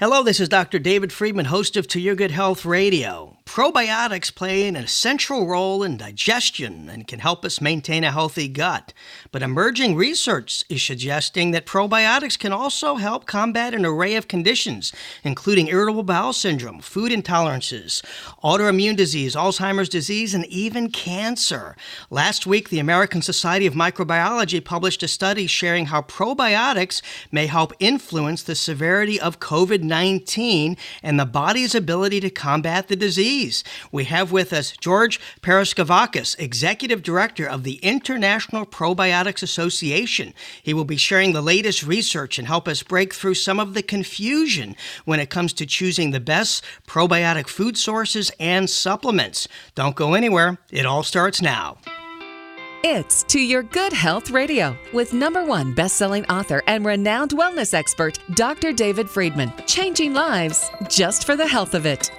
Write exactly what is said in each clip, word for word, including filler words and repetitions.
Hello, this is Doctor David Friedman, host of To Your Good Health Radio. Probiotics play an essential role in digestion and can help us maintain a healthy gut. But emerging research is suggesting that probiotics can also help combat an array of conditions, including irritable bowel syndrome, food intolerances, autoimmune disease, Alzheimer's disease, and even cancer. Last week, the American Society of Microbiology published a study sharing how probiotics may help influence the severity of covid nineteen and the body's ability to combat the disease. We have with us George Paraskevakis, Executive Director of the International Probiotics Association. He will be sharing the latest research and help us break through some of the confusion when it comes to choosing the best probiotic food sources and supplements. Don't go anywhere. It all starts now. It's To Your Good Health Radio with number one best-selling author and renowned wellness expert, Doctor David Friedman, changing lives just for the health of it.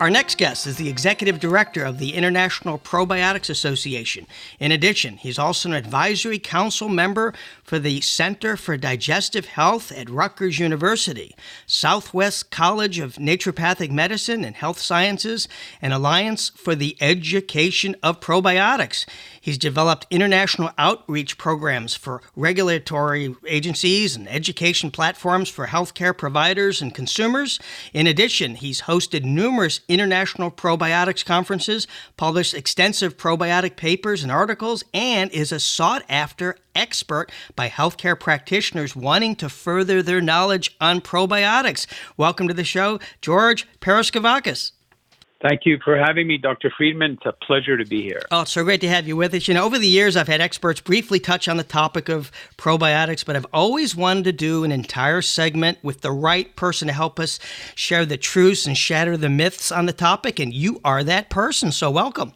Our next guest is the Executive Director of the International Probiotics Association. In addition, he's also an advisory council member for the Center for Digestive Health at Rutgers University, Southwest College of Naturopathic Medicine and Health Sciences, and Alliance for the Education of Probiotics. He's developed international outreach programs for regulatory agencies and education platforms for healthcare providers and consumers. In addition, he's hosted numerous international probiotics conferences, published extensive probiotic papers and articles, and is a sought-after expert by healthcare practitioners wanting to further their knowledge on probiotics. Welcome to the show, George Paraskevakis. Thank you for having me, Doctor Friedman. It's a pleasure to be here. Oh, it's so great to have you with us. You know, over the years, I've had experts briefly touch on the topic of probiotics, but I've always wanted to do an entire segment with the right person to help us share the truths and shatter the myths on the topic, and you are that person, so welcome.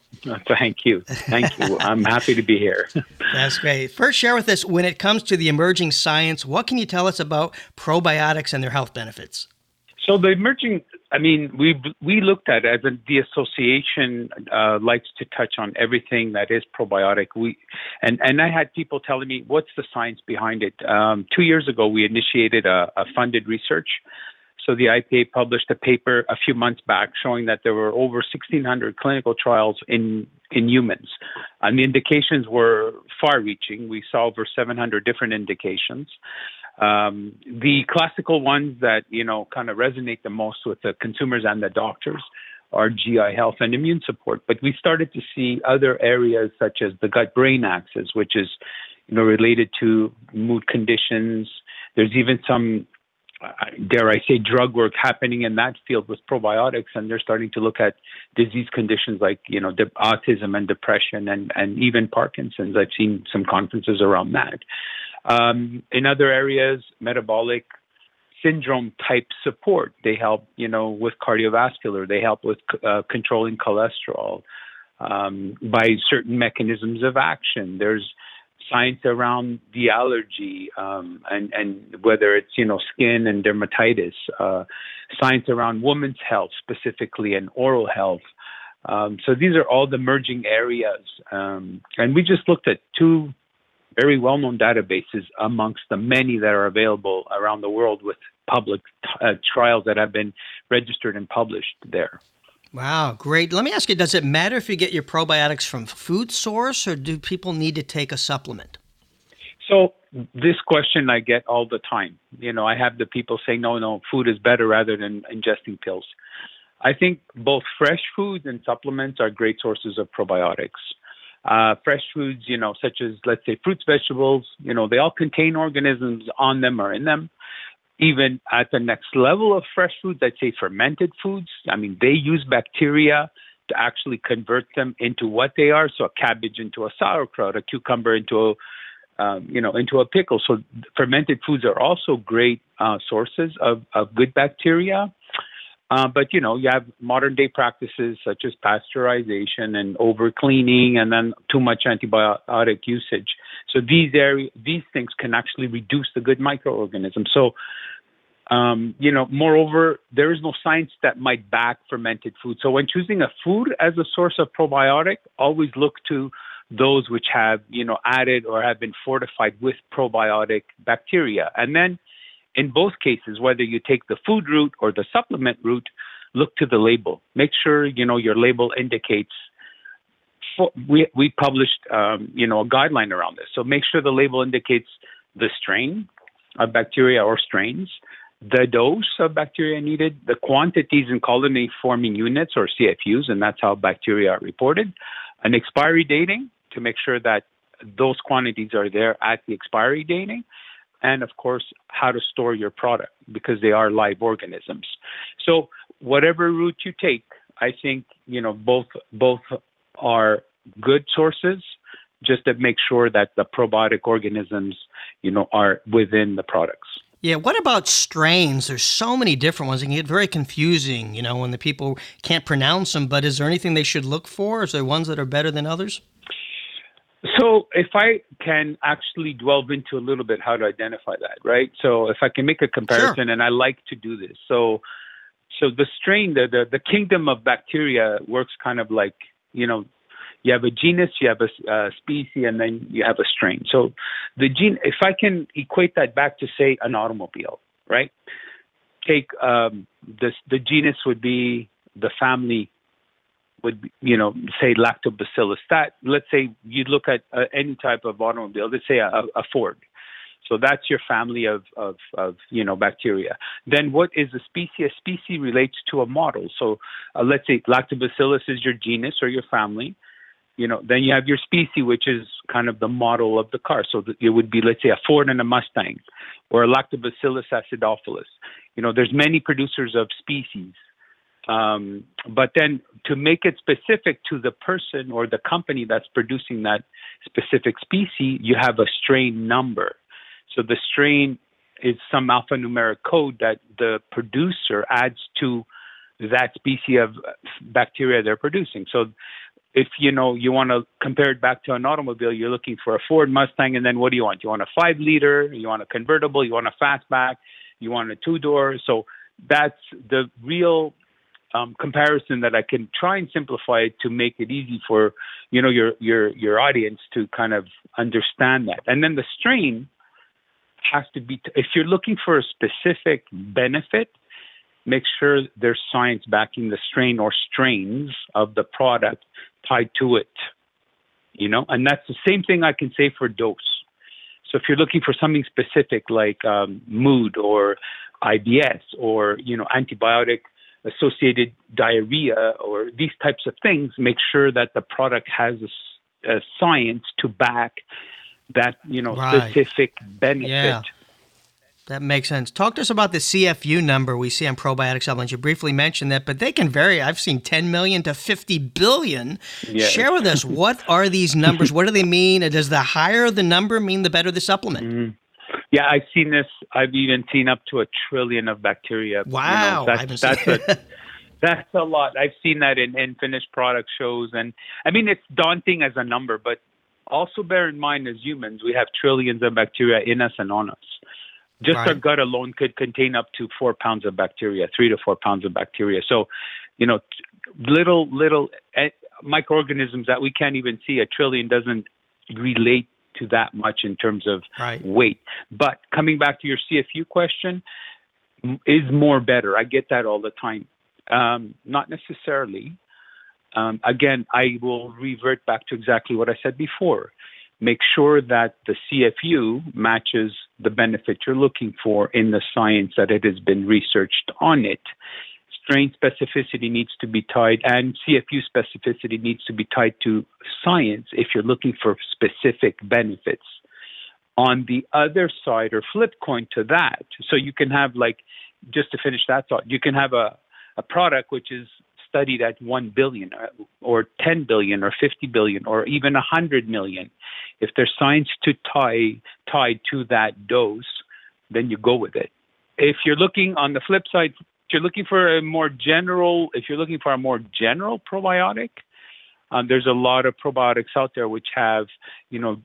Thank you. Thank you. I'm happy to be here. That's great. First, share with us, when it comes to the emerging science, what can you tell us about probiotics and their health benefits? So the emerging, I mean, we we looked at it. The association uh, likes to touch on everything that is probiotic. We and, and I had people telling me, what's the science behind it? Um, two years ago, we initiated a, a funded research. So the I P A published a paper a few months back showing that there were over sixteen hundred clinical trials in in humans. And the indications were far-reaching. We saw over seven hundred different indications. Um, the classical ones that, you know, kind of resonate the most with the consumers and the doctors are G I health and immune support. But we started to see other areas such as the gut-brain axis, which is, you know, related to mood conditions. There's even some, dare I say, drug work happening in that field with probiotics, and they're starting to look at disease conditions like, you know, de- autism and depression and, and even Parkinson's. I've seen some conferences around that. Um, in other areas, metabolic syndrome type support. They help, you know, with cardiovascular. They help with uh, controlling cholesterol um, by certain mechanisms of action. There's science around the allergy um, and, and whether it's, you know, skin and dermatitis. Uh, science around women's health specifically and oral health. Um, so these are all the emerging areas. Um, and we just looked at two very well-known databases amongst the many that are available around the world with public t- uh, trials that have been registered and published there. Wow, great. Let me ask you, does it matter if you get your probiotics from food source, or do people need to take a supplement? So this question I get all the time. You know, I have the people saying, no, no, food is better rather than ingesting pills. I think both fresh foods and supplements are great sources of probiotics. Uh, fresh foods, you know, such as, let's say, fruits, vegetables, you know, they all contain organisms on them or in them. Even at the next level of fresh foods, I'd say fermented foods. I mean, they use bacteria to actually convert them into what they are. So a cabbage into a sauerkraut, a cucumber into a, um, you know, into a pickle. So fermented foods are also great uh, sources of, of good bacteria. Uh, but, you know, you have modern day practices such as pasteurization and over-cleaning and then too much antibiotic usage. So these area, these things can actually reduce the good microorganisms. So, um, you know, moreover, there is no science that might back fermented food. So when choosing a food as a source of probiotic, always look to those which have, you know, added or have been fortified with probiotic bacteria. And then in both cases, whether you take the food route or the supplement route, look to the label. Make sure, you know, your label indicates. For, we we published, um, you know, a guideline around this. So make sure the label indicates the strain of bacteria or strains, the dose of bacteria needed, the quantities in colony-forming units or C F Us, and that's how bacteria are reported, an expiry dating to make sure that those quantities are there at the expiry dating, and, of course, how to store your product because they are live organisms. So whatever route you take, I think, you know, both both are good sources, just to make sure that the probiotic organisms, you know, are within the products. Yeah, what about strains? There's so many different ones. It can get very confusing, you know, when the people can't pronounce them, but is there anything they should look for? Is there ones that are better than others? So if I can actually delve into a little bit how to identify that, right? So if I can make a comparison, sure. And I like to do this. So so the strain, the, the, the kingdom of bacteria works kind of like, you know, you have a genus, you have a uh, species, and then you have a strain. So the gene, if I can equate that back to, say, an automobile, right? Take um, this, the genus would be, the family would be, you know, say Lactobacillus. That, let's say you look at uh, any type of automobile, let's say a, a Ford. So that's your family of, of, of, you know, bacteria. Then what is a species? A species relates to a model. So uh, let's say Lactobacillus is your genus or your family. You know, then you have your species, which is kind of the model of the car. So it would be, let's say, a Ford and a Mustang or a Lactobacillus acidophilus. You know, there's many producers of species. Um, but then to make it specific to the person or the company that's producing that specific species, you have a strain number. So the strain is some alphanumeric code that the producer adds to that species of bacteria they're producing. So if, you know, you want to compare it back to an automobile, you're looking for a Ford Mustang, and then what do you want? You want a five-liter, you want a convertible, you want a fastback, you want a two-door. So that's the real um, comparison that I can try and simplify it to make it easy for, you know, your your your audience to kind of understand that. And then the strain has to be, t- if you're looking for a specific benefit, make sure there's science backing the strain or strains of the product tied to it, you know? And that's the same thing I can say for dose. So if you're looking for something specific like um, mood or I B S or, you know, antibiotic-associated diarrhea or these types of things, make sure that the product has a, a science to back that, you know, right. specific benefit. Yeah. That makes sense. Talk to us about the C F U number we see on probiotic supplements. You briefly mentioned that, but they can vary. I've seen ten million to fifty billion. Yes. Share with us, what are these numbers? What do they mean? And does the higher the number mean the better the supplement? Mm. Yeah, I've seen this. I've even seen up to a trillion of bacteria. Wow. You know, that's, I haven't that's, a, that's a lot. I've seen that in, in finished product shows. And I mean, it's daunting as a number, but also bear in mind as humans, we have trillions of bacteria in us and on us. Just right. Our gut alone could contain up to four pounds of bacteria, three to four pounds of bacteria. So, you know, little, little microorganisms that we can't even see, a trillion doesn't relate to that much in terms of right. weight. But coming back to your C F U question, is more better. I get that all the time. Um, not necessarily. Um, again, I will revert back to exactly what I said before. Make sure that the C F U matches the benefit you're looking for in the science that it has been researched on it. Strain specificity needs to be tied, and C F U specificity needs to be tied to science if you're looking for specific benefits. On the other side, or flip coin to that, so you can have, like, just to finish that thought, you can have a, a product which is studied at one billion or ten billion or fifty billion or even one hundred million. If there's science to tie tied to that dose, then you go with it. If you're looking on the flip side, if you're looking for a more general, if you're looking for a more general probiotic, um, there's a lot of probiotics out there which have, you know,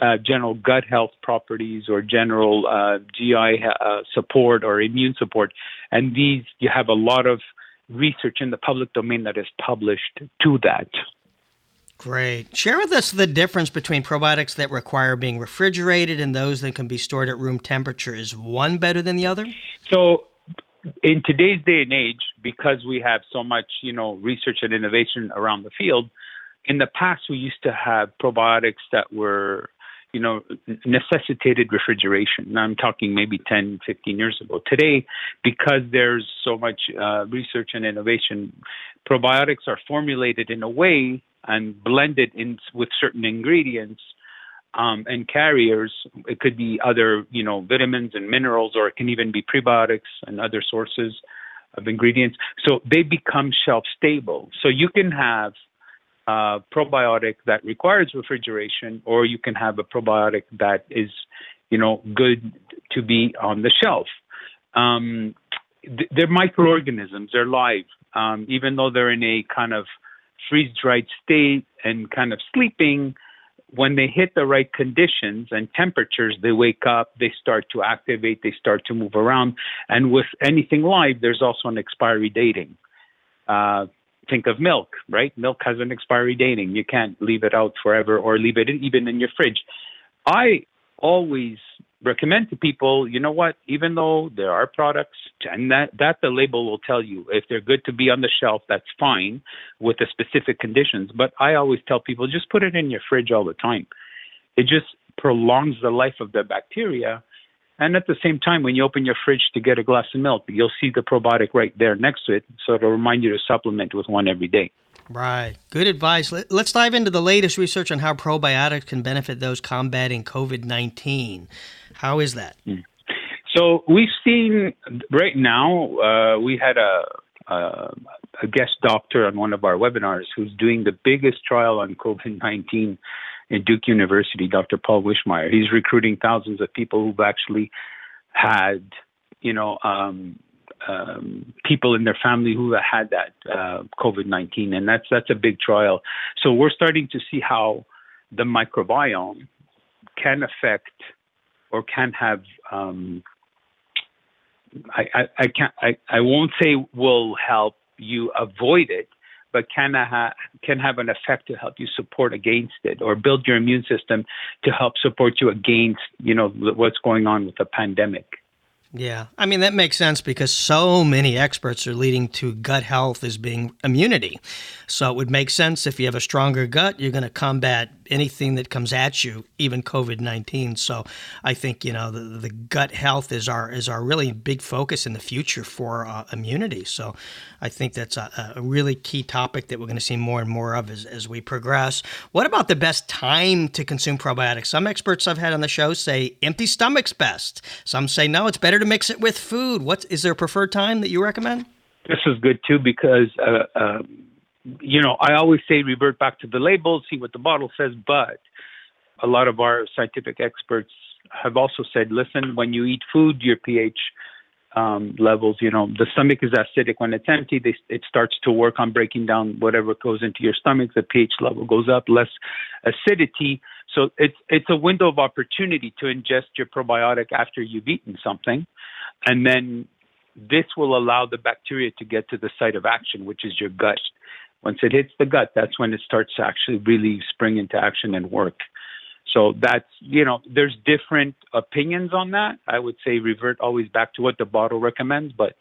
uh, general gut health properties or general uh, G I uh, support or immune support. And these, you have a lot of research in the public domain that is published to that. Great. Share with us the difference between probiotics that require being refrigerated and those that can be stored at room temperature. Is one better than the other? So in today's day and age, because we have so much, you know, research and innovation around the field, in the past we used to have probiotics that were, you know, necessitated refrigeration. Now I'm talking maybe ten, fifteen years ago. Today, because there's so much uh, research and innovation, probiotics are formulated in a way and blended in with certain ingredients um, and carriers. It could be other, you know, vitamins and minerals, or it can even be prebiotics and other sources of ingredients. So they become shelf stable. So you can have a probiotic that requires refrigeration, or you can have a probiotic that is, you know, good to be on the shelf. Um, th- they're microorganisms. They're live, um, even though they're in a kind of freeze-dried state and kind of sleeping. When they hit the right conditions and temperatures, they wake up, they start to activate, they start to move around. And with anything live, there's also an expiry dating. Uh, think of milk, right? Milk has an expiry dating. You can't leave it out forever or leave it in, even in your fridge. I always recommend to people, you know what, even though there are products, and that, that the label will tell you, if they're good to be on the shelf, that's fine with the specific conditions. But I always tell people, just put it in your fridge all the time. It just prolongs the life of the bacteria. And at the same time, when you open your fridge to get a glass of milk, you'll see the probiotic right there next to it. So it'll remind you to supplement with one every day. Right. Good advice. Let's dive into the latest research on how probiotics can benefit those combating covid nineteen. How is that? So we've seen right now, uh, we had a, a, a guest doctor on one of our webinars who's doing the biggest trial on covid nineteen at Duke University, Doctor Paul Wishmeyer. He's recruiting thousands of people who've actually had, you know, um, Um, people in their family who had that uh, covid nineteen, and that's that's a big trial. So we're starting to see how the microbiome can affect or can have. Um, I, I, I can't. I, I won't say will help you avoid it, but can ha- can have an effect to help you support against it, or build your immune system to help support you against, you know, what's going on with the pandemic. Yeah. I mean, that makes sense because so many experts are leading to gut health as being immunity. So it would make sense if you have a stronger gut, you're going to combat anything that comes at you, even covid nineteen. So I think, you know, the, the gut health is our is our really big focus in the future for uh, immunity. So I think that's a, a really key topic that we're going to see more and more of as, as we progress. What about the best time to consume probiotics? Some experts I've had on the show say empty stomach's best. Some say, no, it's better to mix it with food. What is there a preferred time that you recommend? This is good too because, uh, uh, you know, I always say revert back to the label, see what the bottle says, but a lot of our scientific experts have also said, listen, when you eat food, your pH um, levels, you know, the stomach is acidic. When it's empty, they, it starts to work on breaking down whatever goes into your stomach. The pH level goes up, less acidity. So it's it's a window of opportunity to ingest your probiotic after you've eaten something. And then this will allow the bacteria to get to the site of action, which is your gut. Once it hits the gut, that's when it starts to actually really spring into action and work. So that's, you know, there's different opinions on that. I would say revert always back to what the bottle recommends. But,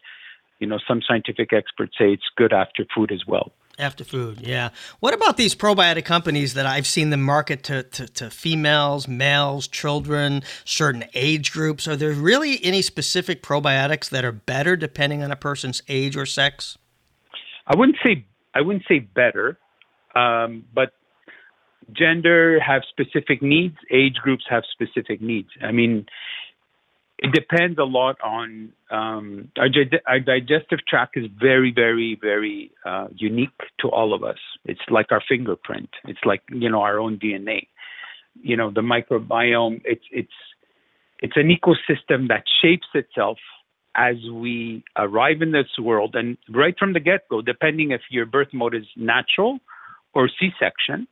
you know, some scientific experts say it's good after food as well. After food, yeah. What about these probiotic companies that I've seen them market to, to, to females, males, children, certain age groups? Are there really any specific probiotics that are better depending on a person's age or sex? I wouldn't say I wouldn't say better, um, but gender have specific needs. Age groups have specific needs. I mean, it depends a lot on um, our, our digestive tract is very, very, very uh, unique to all of us. It's like our fingerprint. It's like, you know, our own D N A. You know, the microbiome. It's it's it's an ecosystem that shapes itself as we arrive in this world, and right from the get-go, depending if your birth mode is natural or C-section.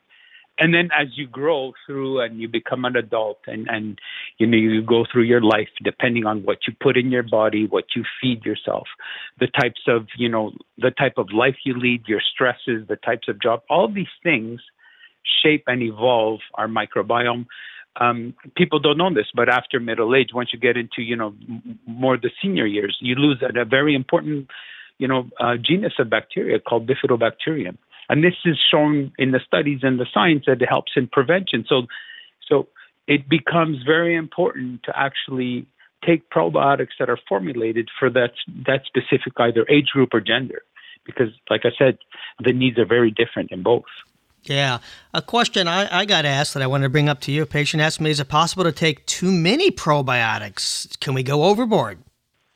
And then as you grow through and you become an adult and, and, you know, you go through your life, depending on what you put in your body, what you feed yourself, the types of, you know, the type of life you lead, your stresses, the types of job, all these things shape and evolve our microbiome. Um, people don't know this, but after middle age, once you get into, you know, m- more the senior years, you lose a, a very important, you know, uh, genus of bacteria called Bifidobacterium. And this is shown in the studies and the science that it helps in prevention. So, so it becomes very important to actually take probiotics that are formulated for that, that specific either age group or gender, because like I said, the needs are very different in both. Yeah. A question I, I got asked that I wanted to bring up to you. A patient asked me, is it possible to take too many probiotics? Can we go overboard?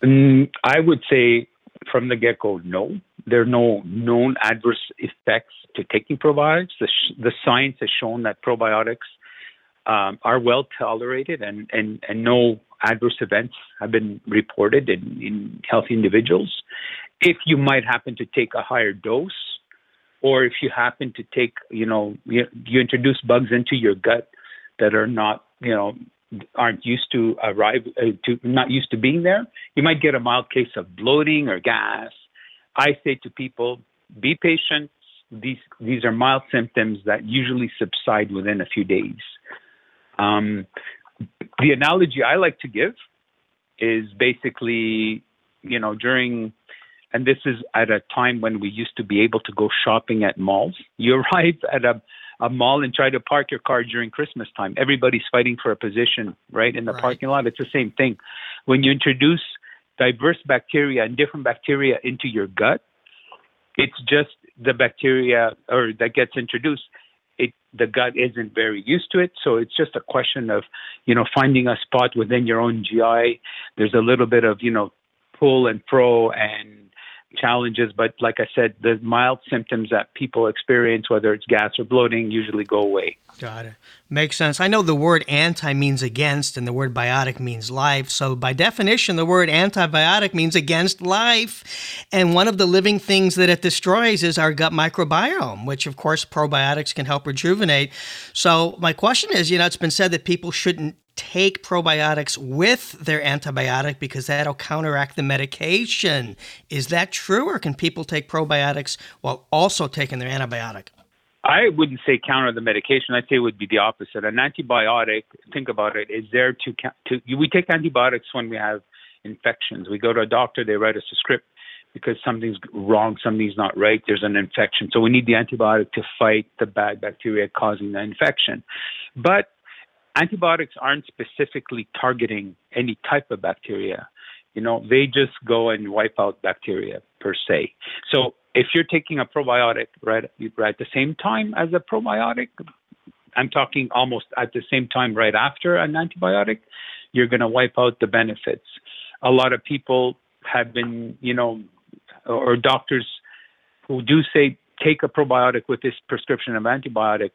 Mm, I would say from the get-go, no. There are no known adverse effects to taking probiotics. The, sh- the science has shown that probiotics um, are well tolerated and, and, and no adverse events have been reported in, in healthy individuals. If you might happen to take a higher dose, or if you happen to take, you know, you, you introduce bugs into your gut that are not, you know, aren't used to arrive, uh, to not used to being there, you might get a mild case of bloating or gas. I say to people, be patient. These these are mild symptoms that usually subside within a few days. Um, the analogy I like to give is basically, you know, during... And this is at a time when we used to be able to go shopping at malls. You arrive at a, a mall and try to park your car during Christmas time. Everybody's fighting for a position, right, in the right. parking lot. It's the same thing. When you introduce diverse bacteria and different bacteria into your gut, it's just the bacteria or that gets introduced. It, the gut isn't very used to it. So it's just a question of, you know, finding a spot within your own G I. There's a little bit of, you know, pull and throw and challenges, but like I said, the mild symptoms that people experience, whether it's gas or bloating, usually go away. Got it. Makes sense. I know the word anti means against and the word biotic means life. So by definition, the word antibiotic means against life. And one of the living things that it destroys is our gut microbiome, which of course probiotics can help rejuvenate. So my question is, you know, it's been said that people shouldn't take probiotics with their antibiotic because that'll counteract the medication. Is that true, or can people take probiotics while also taking their antibiotic? I wouldn't say counter the medication. I'd say it would be the opposite. An antibiotic, think about it, is there to, to we take antibiotics when we have infections. We go to a doctor, they write us a script because something's wrong, something's not right, there's an infection. So we need the antibiotic to fight the bad bacteria causing the infection. But antibiotics aren't specifically targeting any type of bacteria. You know, they just go and wipe out bacteria per se. So if you're taking a probiotic right, right at the same time as a probiotic, I'm talking almost at the same time right after an antibiotic, you're going to wipe out the benefits. A lot of people have been, you know, or doctors who do say take a probiotic with this prescription of antibiotic.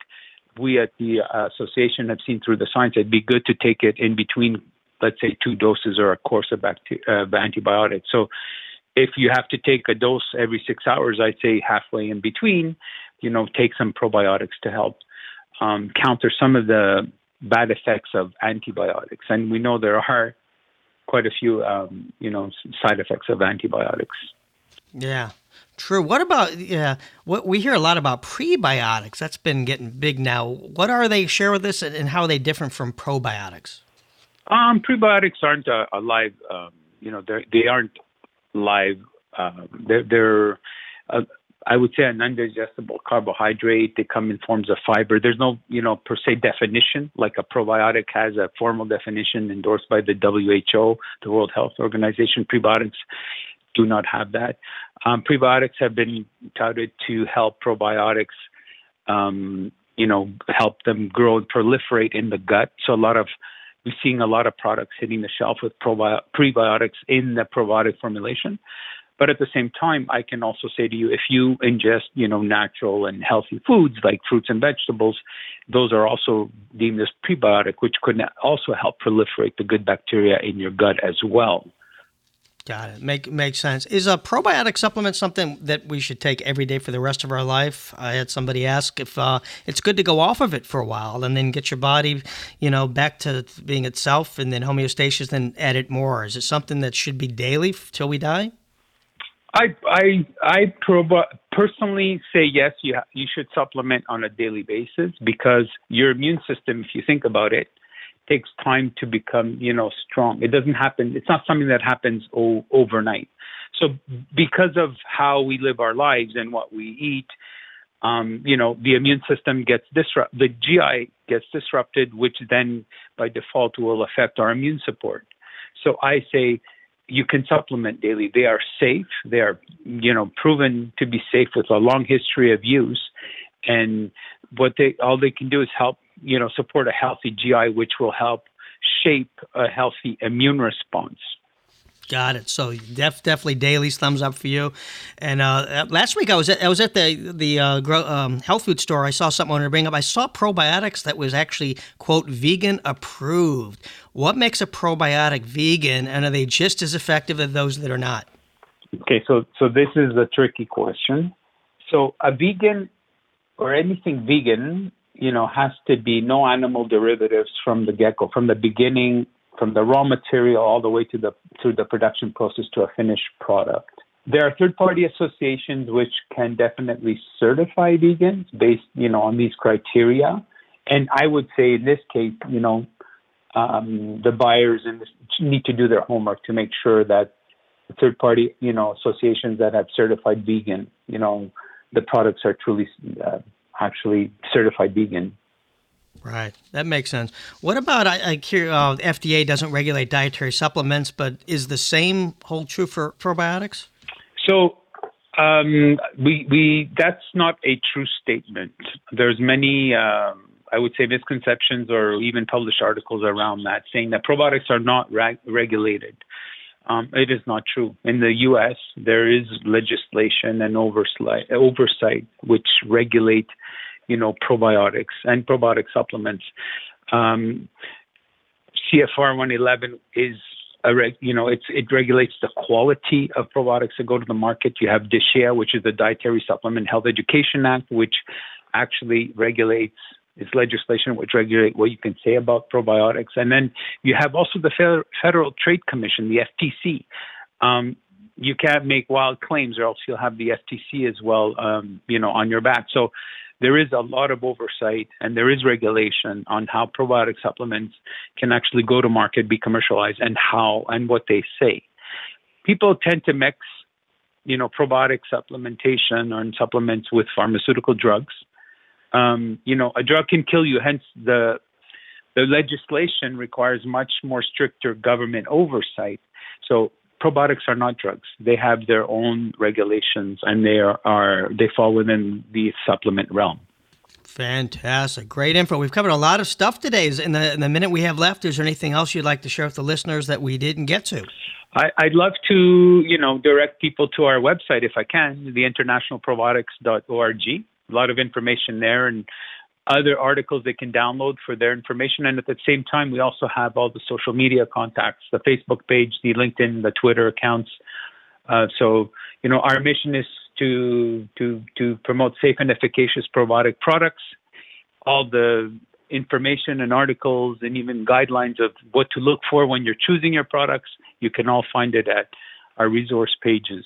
We at the association have seen through the science, it'd be good to take it in between, let's say, two doses or a course of, bacteri- of antibiotics. So if you have to take a dose every six hours, I'd say halfway in between, you know, take some probiotics to help um, counter some of the bad effects of antibiotics. And we know there are quite a few, um, you know, side effects of antibiotics. Yeah. True. What about, yeah, what we hear a lot about prebiotics. That's been getting big now. What are they? Share with us and, and how are they different from probiotics? Um, prebiotics aren't a, a live, um, you know, they aren't live. Uh, they're, they're uh, I would say, an undigestible carbohydrate. They come in forms of fiber. There's no, you know, per se definition. Like a probiotic has a formal definition endorsed by the W H O, the World Health Organization. Prebiotics do not have that. Um, prebiotics have been touted to help probiotics, um, you know, help them grow and proliferate in the gut. So a lot of, we're seeing a lot of products hitting the shelf with probi- prebiotics in the probiotic formulation. But at the same time, I can also say to you, if you ingest, you know, natural and healthy foods like fruits and vegetables, those are also deemed as prebiotic, which could also help proliferate the good bacteria in your gut as well. Got it. Make, makes sense. Is a probiotic supplement something that we should take every day for the rest of our life? I had somebody ask if uh, it's good to go off of it for a while and then get your body, you know, back to being itself and then homeostasis, then add it more. Is it something that should be daily till we die? I I I prob- personally say yes. You ha- you should supplement on a daily basis, because your immune system, if you think about it, takes time to become you know strong. It doesn't happen. It's not something that happens o- overnight. So because of how we live our lives and what we eat, um, you know, the immune system gets disrupted. The G I gets disrupted, which then by default will affect our immune support. So I say, you can supplement daily. They are safe. They are, you know, proven to be safe with a long history of use. And what they all they can do is help, you know, support a healthy G I, which will help shape a healthy immune response. Got it. So def, definitely dailies, thumbs up for you. And uh, last week I was at, I was at the the uh, grow, um, health food store. I saw something I wanted to bring up. I saw probiotics that was actually, quote, vegan approved. What makes a probiotic vegan, and are they just as effective as those that are not? Okay, so so this is a tricky question. So a vegan or anything vegan, you know, has to be no animal derivatives from the get-go, from the beginning, from the raw material all the way to the through the production process to a finished product. There are third-party associations which can definitely certify vegans based, you know, on these criteria. And I would say in this case, you know, um, the buyers in this need to do their homework to make sure that third-party, you know, associations that have certified vegan, you know, the products are truly uh, actually certified vegan. Right. That makes sense. What about, I, I hear uh, the F D A doesn't regulate dietary supplements, but is the same hold true for probiotics? So um, we we that's not a true statement. There's many, uh, I would say, misconceptions or even published articles around that saying that probiotics are not reg- regulated. Um, it is not true. In the U S, there is legislation and oversight, oversight which regulate you know, probiotics and probiotic supplements. Um, C F R one eleven is, a reg, you know, it's, it regulates the quality of probiotics that go to the market. You have D S H E A, which is the Dietary Supplement Health Education Act, which actually regulates, it's legislation which regulates what you can say about probiotics. And then you have also the Federal Trade Commission, the F T C. Um, you can't make wild claims or else you'll have the F T C as well, um, you know, on your back. So there is a lot of oversight and there is regulation on how probiotic supplements can actually go to market, be commercialized, and how and what they say. People tend to mix, you know, probiotic supplementation or supplements with pharmaceutical drugs. Um, you know, a drug can kill you, hence the the legislation requires much more stricter government oversight. So probiotics are not drugs. They have their own regulations, and they are, are they fall within the supplement realm. Fantastic. Great info. We've covered a lot of stuff today. In the, in the minute we have left, is there anything else you'd like to share with the listeners that we didn't get to? I, I'd love to, you know, direct people to our website, if I can, the international probiotics dot org. A lot of information there and other articles they can download for their information. And at the same time, we also have all the social media contacts, the Facebook page, the LinkedIn, the Twitter accounts. Uh, so, you know, our mission is to, to, to promote safe and efficacious probiotic products. All the information and articles and even guidelines of what to look for when you're choosing your products, you can all find it at our resource pages.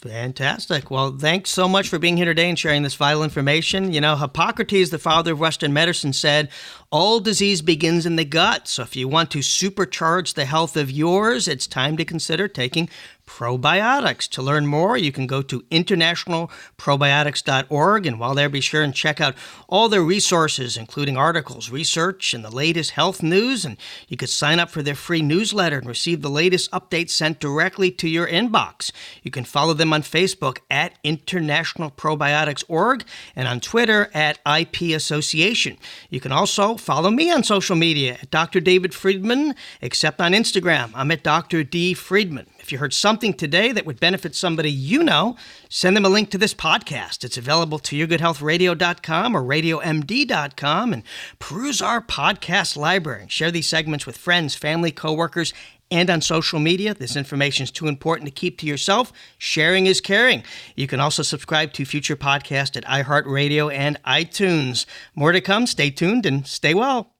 Fantastic. Well, thanks so much for being here today and sharing this vital information. You know, Hippocrates, the father of Western medicine, said, all disease begins in the gut. So if you want to supercharge the health of yours, it's time to consider taking probiotics. To learn more, you can go to international probiotics dot org. And while there, be sure and check out all their resources, including articles, research, and the latest health news. And you could sign up for their free newsletter and receive the latest updates sent directly to your inbox. You can follow them on Facebook at international probiotics dot org and on Twitter at I P Association. You can also follow me on social media at Doctor David Friedman, except on Instagram. I'm at Doctor D. Friedman. If you heard something today that would benefit somebody you know, send them a link to this podcast. It's available to your good health radio dot com or radio m d dot com, and peruse our podcast library and share these segments with friends, family, coworkers, and on social media. This information is too important to keep to yourself. Sharing is caring. You can also subscribe to future podcasts at iHeartRadio and iTunes. More to come. Stay tuned and stay well.